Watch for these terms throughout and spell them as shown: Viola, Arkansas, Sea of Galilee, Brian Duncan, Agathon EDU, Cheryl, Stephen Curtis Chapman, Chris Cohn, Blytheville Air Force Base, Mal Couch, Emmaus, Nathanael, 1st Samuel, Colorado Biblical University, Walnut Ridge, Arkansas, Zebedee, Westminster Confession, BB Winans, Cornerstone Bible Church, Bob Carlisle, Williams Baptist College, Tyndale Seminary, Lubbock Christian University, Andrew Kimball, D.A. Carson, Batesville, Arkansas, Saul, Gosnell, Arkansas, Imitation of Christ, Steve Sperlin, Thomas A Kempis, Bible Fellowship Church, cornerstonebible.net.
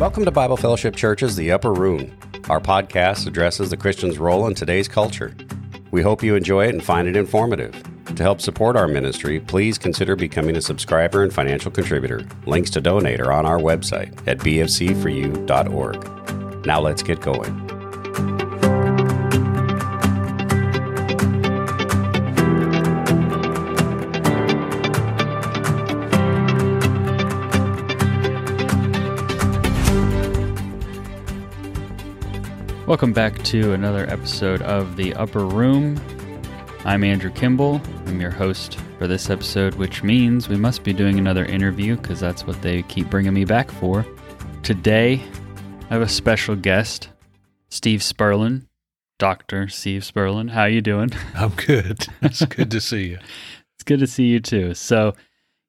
Welcome to Bible Fellowship Church's The Upper Room. Our podcast addresses the Christian's role in today's culture. We hope you enjoy it and find it informative. To help support our ministry, please consider becoming a subscriber and financial contributor. Links to donate are on our website at bfcforyou.org. Now let's get going. Welcome back to another episode of The Upper Room. I'm Andrew Kimball. I'm your host for this episode, which means we must be doing another interview because that's what they keep bringing me back for. Today, I have a special guest, Steve Sperlin, Dr. Steve Sperlin. How are you doing? I'm good. It's good to see you. It's good to see you too. So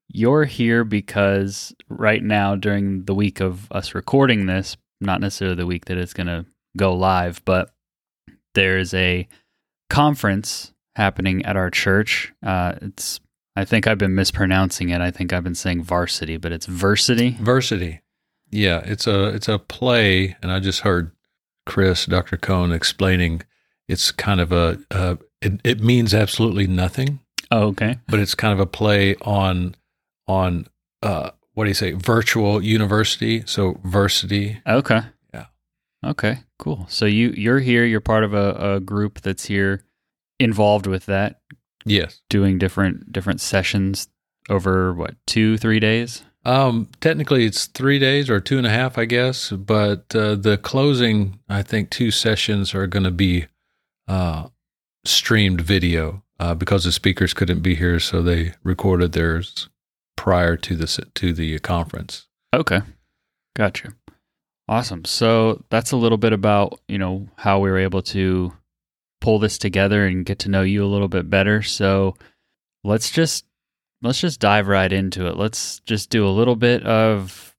you're here because right now during the week of us recording this, not necessarily the week that it's going to go live, but there's a conference happening at our church. It's I think I've been mispronouncing it. I think I've been saying Varsity, but it's Versity. Versity. Yeah, it's a play, and I just heard Dr. Cohn explaining it's kind of it means absolutely nothing. Oh, okay. But it's kind of a play on what do you say, virtual university, so Versity. Okay. Okay, cool. So you're here, you're part of a group that's here involved with that? Yes. Doing different sessions over, what, 2-3 days? Technically, it's 3 days or 2.5, I guess, but the closing, I think, 2 sessions are going to be streamed video because the speakers couldn't be here, so they recorded theirs prior to the conference. Okay, gotcha. Awesome. So that's a little bit about, how we were able to pull this together and get to know you a little bit better. So let's just dive right into it. Let's just do a little bit of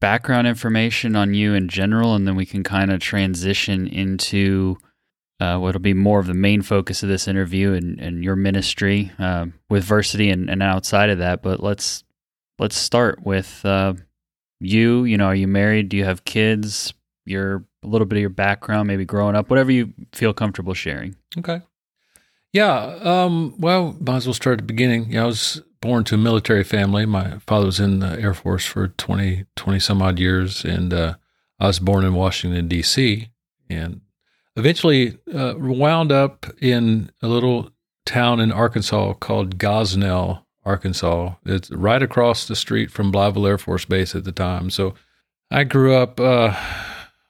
background information on you in general, and then we can kind of transition into what'll be more of the main focus of this interview and your ministry with Versity and outside of that. But let's start with You are you married? Do you have kids? A little bit of your background, maybe growing up, whatever you feel comfortable sharing. Okay. Yeah. Well, might as well start at the beginning. Yeah, I was born to a military family. My father was in the Air Force for 20 some odd years, and I was born in Washington, D.C., and eventually wound up in a little town in Arkansas called Gosnell, Arkansas. It's right across the street from Blytheville Air Force Base at the time. So I grew up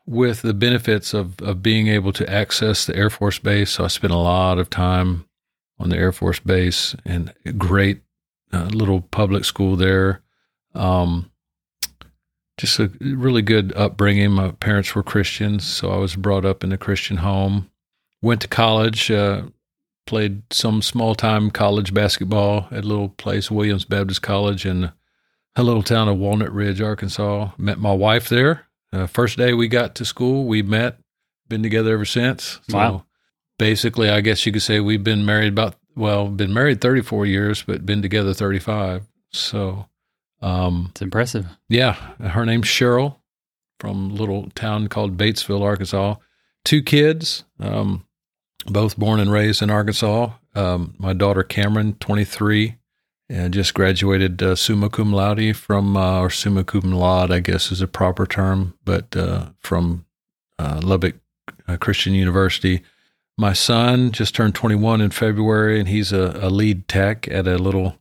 with the benefits of being able to access the Air Force Base. So I spent a lot of time on the Air Force Base and a great little public school there. Just a really good upbringing. My parents were Christians, so I was brought up in a Christian home. Went to college, played some small-time college basketball at a little place, Williams Baptist College, in a little town of Walnut Ridge, Arkansas. Met my wife there. First day we got to school, we met. Been together ever since. So wow. Basically, I guess you could say we've been married 34 years, but been together 35. So it's impressive. Yeah. Her name's Cheryl, from a little town called Batesville, Arkansas. 2 kids. Both born and raised in Arkansas. My daughter Cameron, 23, and just graduated summa cum laude, I guess is a proper term, but from Lubbock Christian University. My son just turned 21 in February, and he's a lead tech at a little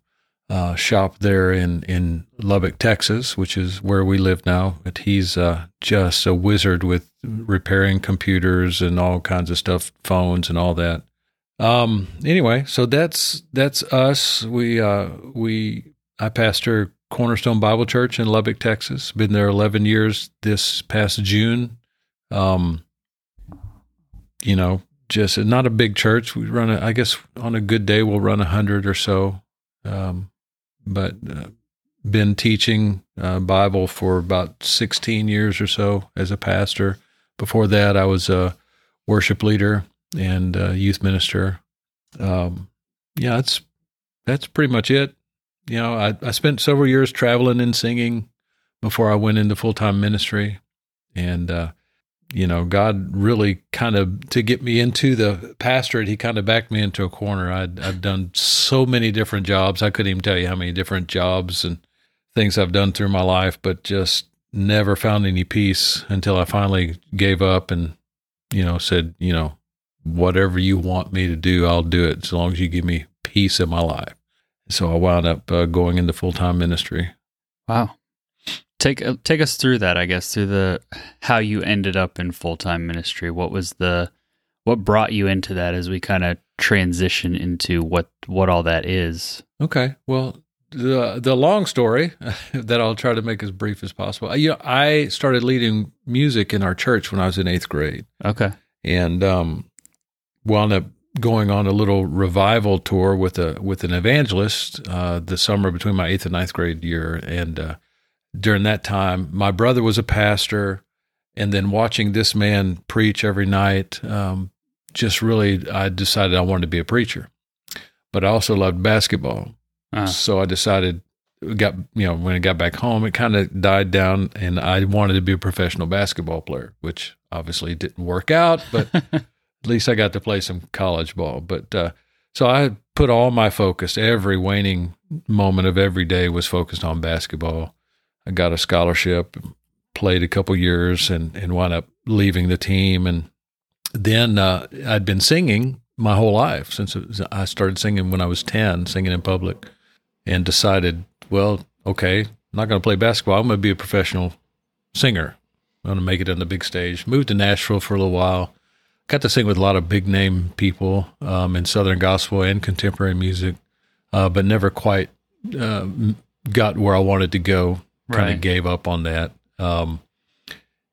shop there in Lubbock, Texas, which is where we live now. But he's just a wizard with repairing computers and all kinds of stuff, phones and all that. Anyway, so that's us. I pastor Cornerstone Bible Church in Lubbock, Texas. Been there 11 years this past June. Just not a big church. We run, I guess on a good day, we'll run 100 or so. But been teaching Bible for about 16 years or so as a pastor. Before that, I was a worship leader and youth minister. That's pretty much it. I spent several years traveling and singing before I went into full-time ministry. And, you know, God really kind of, to get me into the pastorate, he kind of backed me into a corner. I've done so many different jobs. I couldn't even tell you how many different jobs and things I've done through my life, but just never found any peace until I finally gave up and, you know, said, you know, whatever you want me to do, I'll do it as long as you give me peace in my life. So I wound up going into full-time ministry. Wow. Take us through that, I guess, through the how you ended up in full-time ministry. What brought you into that as we kind of transition into what all that is? Okay. Well, the long story that I'll try to make as brief as possible. You know, I started leading music in our church when I was in 8th grade. Okay. And wound up going on a little revival tour with an evangelist the summer between my 8th and 9th grade year. And during that time, my brother was a pastor, and then watching this man preach every night, just really, I decided I wanted to be a preacher. But I also loved basketball. So I decided, when I got back home, it kind of died down, and I wanted to be a professional basketball player, which obviously didn't work out, but at least I got to play some college ball. But so I put all my focus, every waning moment of every day was focused on basketball. I got a scholarship, played a couple years, and wound up leaving the team. And then I'd been singing my whole life since I started singing when I was 10, singing in public. And decided, well, okay, I'm not going to play basketball. I'm going to be a professional singer. I'm going to make it on the big stage. Moved to Nashville for a little while. Got to sing with a lot of big-name people in Southern gospel and contemporary music, but never quite got where I wanted to go. Kind of gave up on that.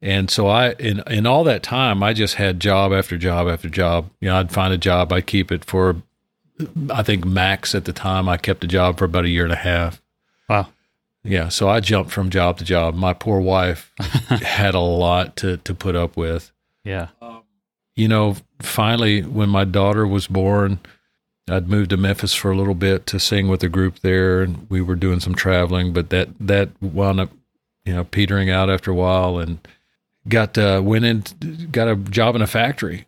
And so I, in all that time, I just had job after job after job. You know, I'd find a job, I'd keep it for I think max at the time I kept a job for about a year and a half. Wow. Yeah. So I jumped from job to job. My poor wife had a lot to put up with. Yeah. You know, finally when my daughter was born, I'd moved to Memphis for a little bit to sing with a group there, and we were doing some traveling, but that wound up, you know, petering out after a while, and got a job in a factory.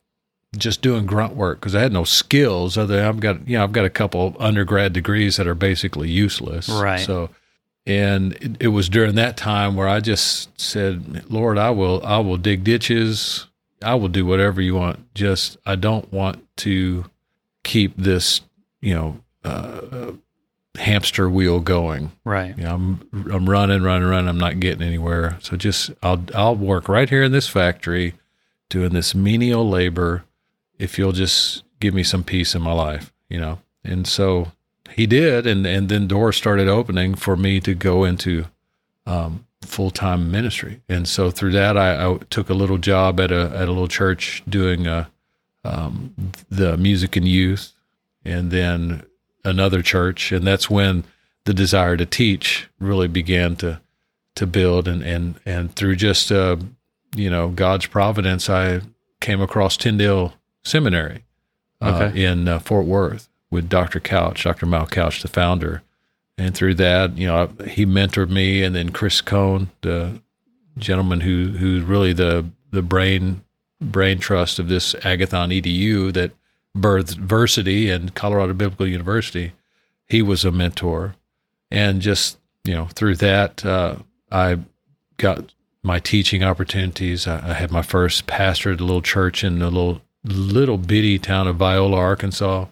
Just doing grunt work because I had no skills other than I've got a couple undergrad degrees that are basically useless. Right. So, and it was during that time where I just said, Lord, I will dig ditches. I will do whatever you want. Just, I don't want to keep this, hamster wheel going. Right. You know, I'm running. I'm not getting anywhere. So just, I'll work right here in this factory doing this menial labor, if you'll just give me some peace in my life, you know? And so he did. And then doors started opening for me to go into full-time ministry. And so through that, I took a little job at a little church doing the music and youth, and then another church. And that's when the desire to teach really began to build. And through just, God's providence, I came across Tyndale Seminary in Fort Worth with Dr. Mal Couch, the founder. And through that, he mentored me, and then Chris Cohn, the gentleman who's really the brain trust of this Agathon EDU that birthed Versity and Colorado Biblical University, he was a mentor. And just, through that, I got my teaching opportunities. I had my first pastor at a little church in a little bitty town of Viola, Arkansas,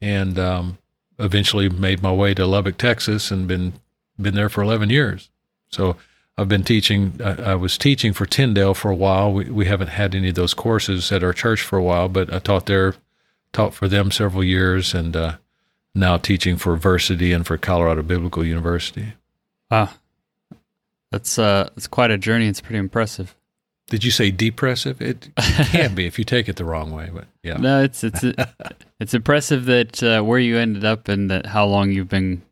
and eventually made my way to Lubbock, Texas, and been there for 11 years. So I've been teaching. I was teaching for Tyndale for a while. We haven't had any of those courses at our church for a while, but I taught for them several years, and now teaching for Versity and for Colorado Biblical University. Wow. That's quite a journey. It's pretty impressive. Did you say depressive? It can be if you take it the wrong way, but yeah. No, it's impressive that where you ended up and that how long you've been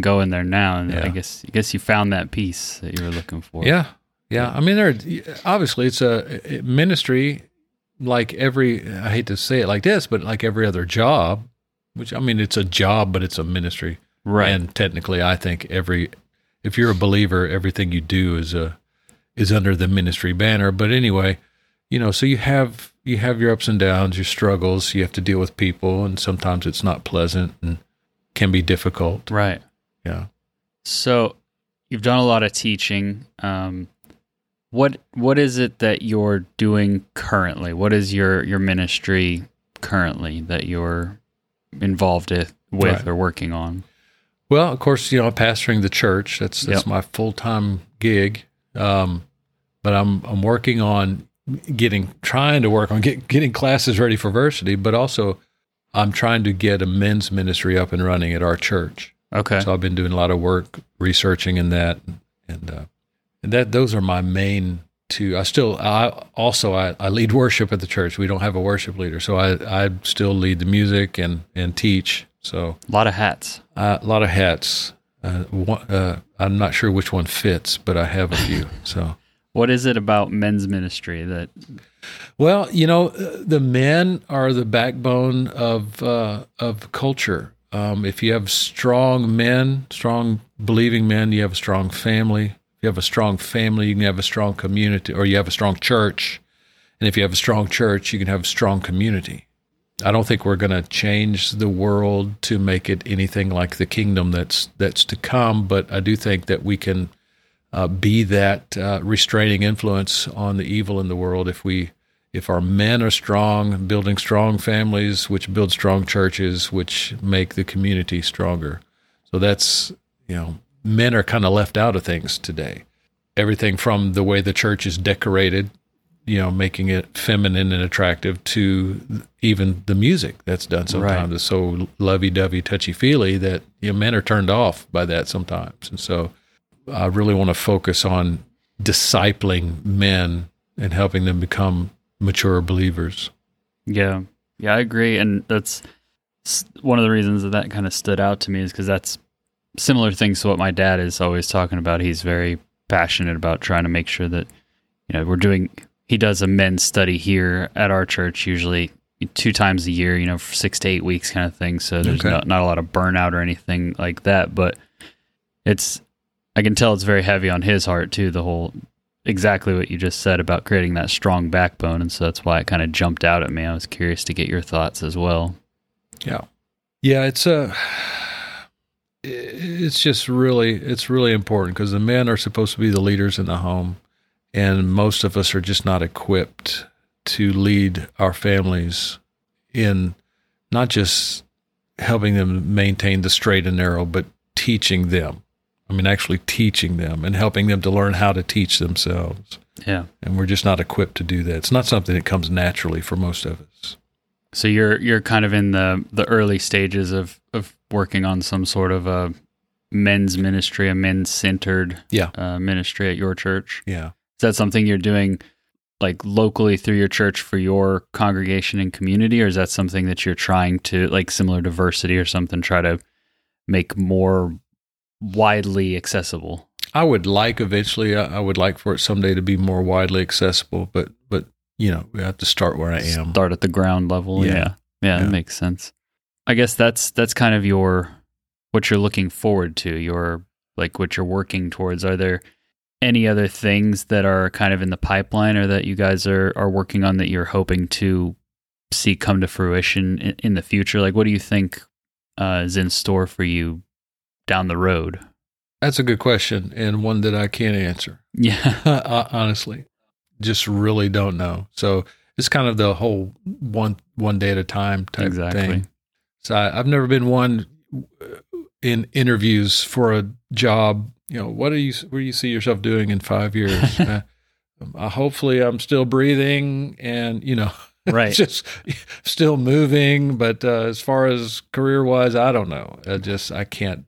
going there now. And yeah. I guess you found that peace that you were looking for. Yeah, yeah. I mean, obviously it's a ministry like I hate to say it like this, but like every other job, which I mean, it's a job, but it's a ministry, right? And technically, I think if you're a believer, everything you do is a is under the ministry banner. But anyway, you know, so you have your ups and downs, your struggles. You have to deal with people, and sometimes it's not pleasant and can be difficult. Right. Yeah. So you've done a lot of teaching. What is it that you're doing currently? What is your ministry currently that you're involved with right. or working on? Well, of course, you know, I'm pastoring the church. That's yep. my full-time gig. But I'm working on getting classes ready for Versity, but also I'm trying to get a men's ministry up and running at our church. Okay. So I've been doing a lot of work researching in that, and that those are my main two. I lead worship at the church. We don't have a worship leader, so I still lead the music and teach. So a lot of hats. I'm not sure which one fits, but I have a few. So what is it about men's ministry that? Well, you know, the men are the backbone of culture. If you have strong men, strong believing men, you have a strong family. If you have a strong family, you can have a strong community, or you have a strong church. And if you have a strong church, you can have a strong community. I don't think we're going to change the world to make it anything like the kingdom that's to come, but I do think that we can be that restraining influence on the evil in the world if our men are strong, building strong families, which build strong churches, which make the community stronger. So that's, you know, men are kind of left out of things today. Everything from the way the church is decorated, you know, making it feminine and attractive, to even the music that's done sometimes right. is so lovey-dovey, touchy-feely that, you know, men are turned off by that sometimes. And so I really want to focus on discipling men and helping them become mature believers. Yeah. Yeah, I agree. And that's one of the reasons that kind of stood out to me, is because that's similar things to what my dad is always talking about. He's very passionate about trying to make sure that, you know, we're doing... He does a men's study here at our church, usually 2 times a year, you know, for 6 to 8 weeks kind of thing. So there's okay. not a lot of burnout or anything like that, but I can tell it's very heavy on his heart too, the whole, exactly what you just said about creating that strong backbone. And so that's why it kind of jumped out at me. I was curious to get your thoughts as well. Yeah. Yeah. It's really important, because the men are supposed to be the leaders in the home. And most of us are just not equipped to lead our families in not just helping them maintain the straight and narrow, but teaching them. I mean, actually teaching them and helping them to learn how to teach themselves. Yeah. And we're just not equipped to do that. It's not something that comes naturally for most of us. So you're kind of in the early stages of working on some sort of a men's ministry, a men's-centered ministry at your church. Yeah. Is that something you're doing like locally through your church for your congregation and community, or is that something that you're trying to, like similar to Versity or something, try to make more widely accessible? I would like eventually, I would like for it someday to be more widely accessible, but you know, we have to start where I am. Start at the ground level. Yeah. That makes sense. I guess that's kind of what you're looking forward to, what you're working towards. Are there any other things that are kind of in the pipeline, or that you guys are working on that you're hoping to see come to fruition in the future? Like, what do you think is in store for you down the road? That's a good question, and one that I can't answer. Yeah. Honestly, just really don't know. So it's kind of the whole one day at a time type exactly. thing. So I've never been one in interviews for a job. You know, where do you see yourself doing in 5 years? Hopefully I'm still breathing and, you know, right. just still moving. But as far as career-wise, I don't know. I can't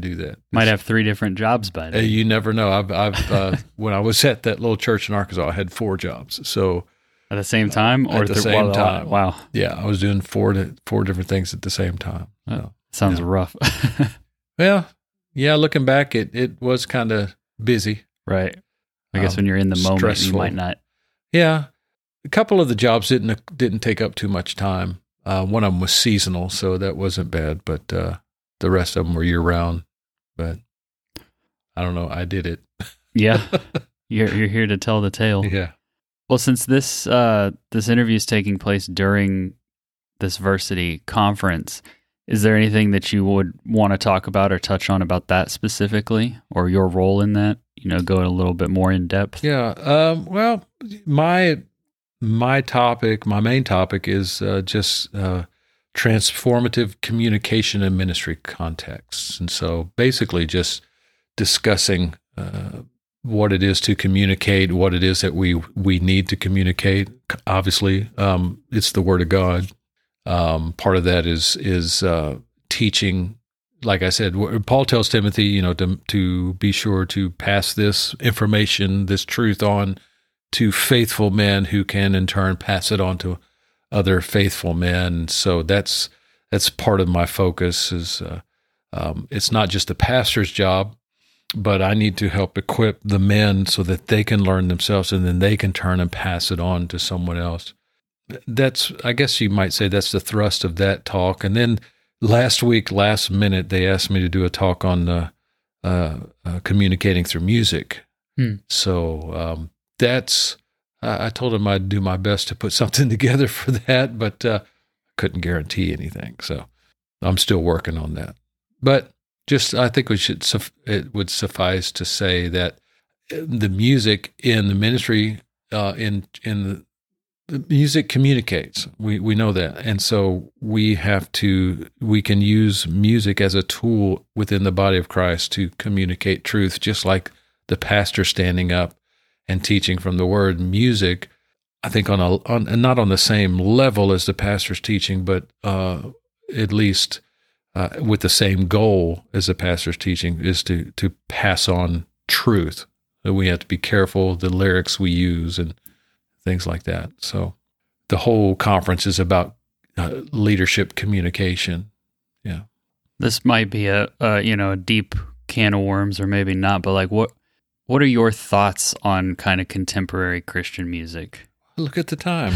do that. Might have 3 different jobs by then. You never know. I've when I was at that little church in Arkansas, I had 4 jobs. So at the same time, or at the same time. Wow. Yeah. I was doing 4 different things at the same time. So, sounds rough. Well, yeah, looking back, it was kind of busy. Right. I guess when you're in the moment, stressful. You might not. Yeah. A couple of the jobs didn't take up too much time. One of them was seasonal, so that wasn't bad, but the rest of them were year-round. But I don't know. I did it. Yeah. You're here to tell the tale. Yeah. Well, since this this interview is taking place during this Versity conference, is there anything that you would want to talk about or touch on about that specifically, or your role in that? You know, going a little bit more in depth. Yeah. Well, my main topic is just transformative communication and ministry contexts, and so basically just discussing what it is to communicate, what it is that we need to communicate. Obviously, it's the Word of God. Part of that is teaching. Like I said, Paul tells Timothy, you know, to be sure to pass this information, this truth on to faithful men who can in turn pass it on to other faithful men. So that's part of my focus is it's not just the pastor's job, but I need to help equip the men so that they can learn themselves and then they can turn and pass it on to someone else. That's, I guess you might say that's the thrust of that talk. And then last week, last minute, they asked me to do a talk on communicating through music. So I told them I'd do my best to put something together for that, but couldn't guarantee anything. So I'm still working on that. But just I think it would suffice to say that the music in the ministry, the music communicates. We know that. And so we can use music as a tool within the body of Christ to communicate truth, just like the pastor standing up and teaching from the Word. Music, I think not on the same level as the pastor's teaching, but at least with the same goal as the pastor's teaching is to pass on truth. We have to be careful the lyrics we use and things like that. So the whole conference is about leadership communication. Yeah. This might be a deep can of worms, or maybe not, but like what are your thoughts on kind of contemporary Christian music? Look at the time.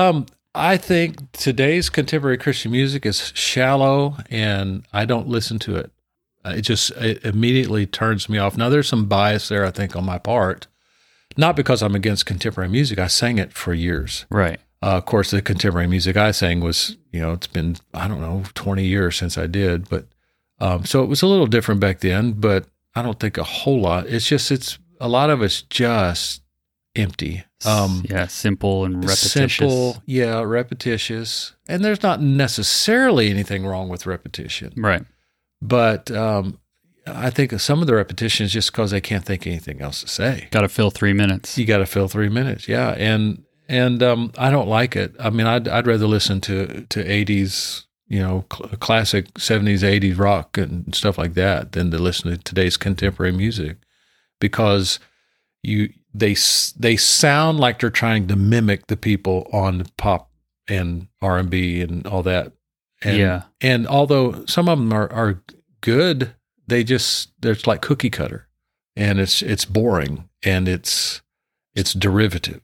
Well, I think today's contemporary Christian music is shallow and I don't listen to it. It immediately turns me off. Now there's some bias there, I think, on my part. Not because I'm against contemporary music. I sang it for years. Right. Of course, the contemporary music I sang was, you know, it's been, I don't know, 20 years since I did. But so it was a little different back then, but I don't think a whole lot. It's a lot of it's just empty. Simple and repetitious. Repetitious. And there's not necessarily anything wrong with repetition. Right. But I think some of the repetition is just because they can't think of anything else to say. Got to fill 3 minutes. You got to fill 3 minutes, yeah. And I don't like it. I mean, I'd rather listen to 80s, you know, classic 70s, 80s rock and stuff like that than to listen to today's contemporary music, because they sound like they're trying to mimic the people on pop and R&B and all that. And, yeah. And although some of them are good, it's like cookie cutter, and it's boring, and it's derivative.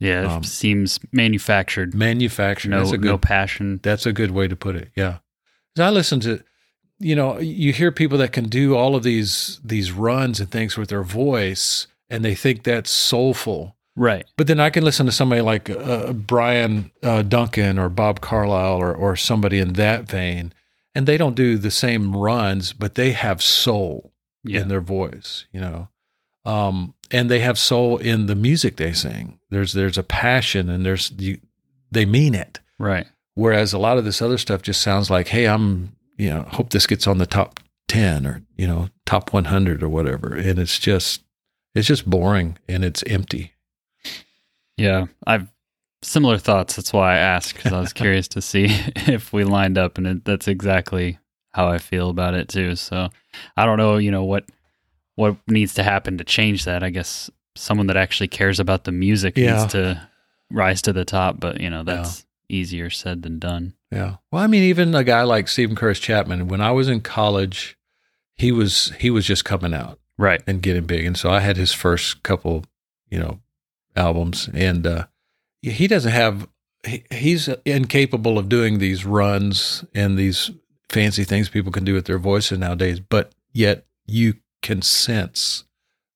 Yeah, it seems manufactured. No passion. That's a good way to put it. Yeah, I listen to, you know, you hear people that can do all of these runs and things with their voice, and they think that's soulful, right? But then I can listen to somebody like Brian Duncan or Bob Carlisle or somebody in that vein. And they don't do the same runs, but they have soul in their voice, you know. And they have soul in the music they sing. There's a passion, and they mean it. Right. Whereas a lot of this other stuff just sounds like, hey, hope this gets on the top 10 or, you know, top 100 or whatever. And it's just boring and it's empty. Yeah, I've similar thoughts. That's why I asked, because I was curious to see if we lined up, and that's exactly how I feel about it too. So I don't know, you know, what needs to happen to change that. I guess someone that actually cares about the music needs to rise to the top, but you know, that's easier said than done. Yeah. Well, I mean, even a guy like Stephen Curtis Chapman, when I was in college, he was just coming out, right, and getting big, and so I had his first couple, you know, albums, and he doesn't have. He's incapable of doing these runs and these fancy things people can do with their voices nowadays. But yet, you can sense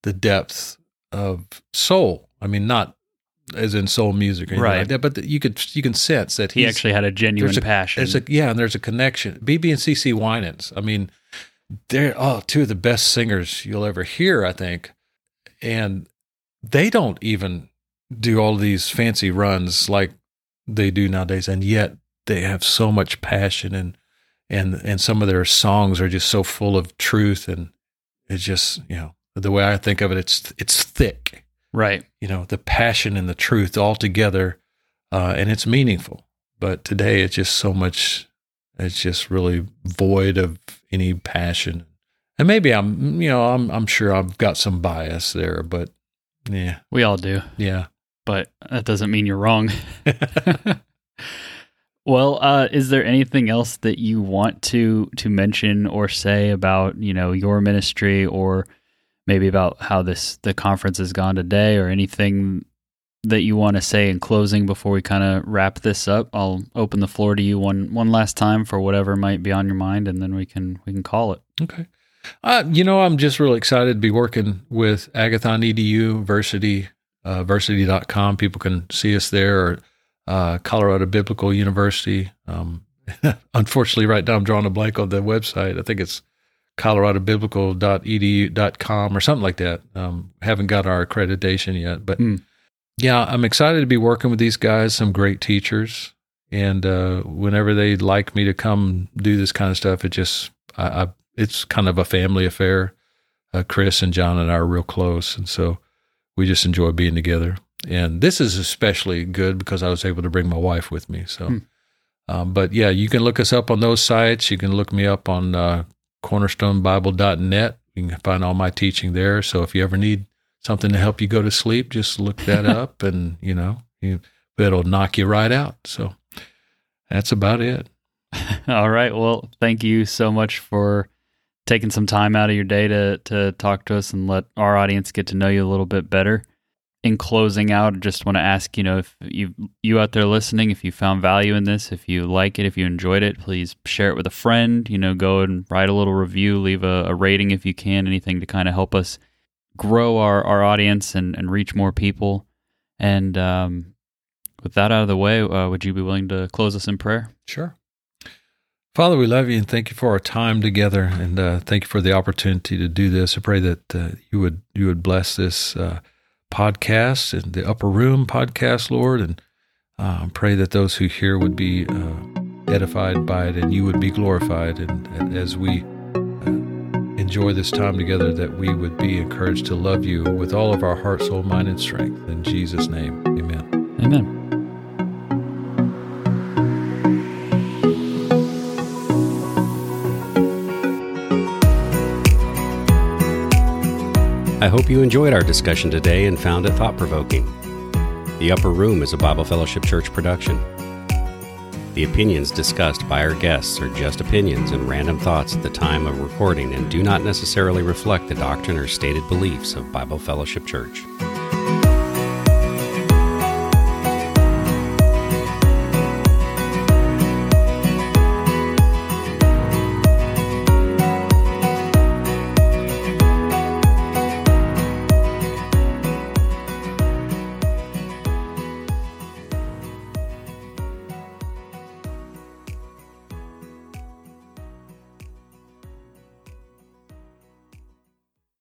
the depth of soul. I mean, not as in soul music or anything like that, but you can sense that he actually had a genuine passion. And there's a connection. BB and CC Winans, I mean, they're two of the best singers you'll ever hear, I think. And they don't even do all these fancy runs like they do nowadays, and yet they have so much passion, and some of their songs are just so full of truth, and it's just, you know, the way I think of it, it's thick. Right. You know, the passion and the truth all together, and it's meaningful. But today it's just so much, it's just really void of any passion. And maybe I'm sure I've got some bias there, but yeah. We all do. Yeah. But that doesn't mean you're wrong. Well, is there anything else that you want to mention or say about, you know, your ministry, or maybe about how the conference has gone today, or anything that you want to say in closing before we kind of wrap this up? I'll open the floor to you one last time for whatever might be on your mind, and then we can call it. Okay. You know, I'm just really excited to be working with Agathon EDU, Versity, Versity.com. People can see us there, or Colorado Biblical University. Unfortunately, right now I'm drawing a blank on the website. I think it's coloradobiblical.edu.com or something like that. Haven't got our accreditation yet, but yeah, I'm excited to be working with these guys, some great teachers, and whenever they'd like me to come do this kind of stuff, it's kind of a family affair. Chris and John and I are real close, and so we just enjoy being together. And this is especially good because I was able to bring my wife with me. So, but yeah, you can look us up on those sites. You can look me up on cornerstonebible.net. You can find all my teaching there. So if you ever need something to help you go to sleep, just look that up, and it'll knock you right out. So that's about it. All right. Well, thank you so much for taking some time out of your day to talk to us and let our audience get to know you a little bit better. In closing out, I just want to ask, you know, if you out there listening, if you found value in this, if you like it, if you enjoyed it, please share it with a friend. You know, go and write a little review, leave a rating if you can, anything to kind of help us grow our audience and reach more people. And with that out of the way, would you be willing to close us in prayer? Sure. Father, we love you and thank you for our time together, and thank you for the opportunity to do this. I pray that you would bless this podcast and the Upper Room podcast, Lord, and pray that those who hear would be edified by it, and you would be glorified, and as we enjoy this time together, that we would be encouraged to love you with all of our heart, soul, mind, and strength. In Jesus' name, amen. Amen. I hope you enjoyed our discussion today and found it thought-provoking. The Upper Room is a Bible Fellowship Church production. The opinions discussed by our guests are just opinions and random thoughts at the time of recording and do not necessarily reflect the doctrine or stated beliefs of Bible Fellowship Church.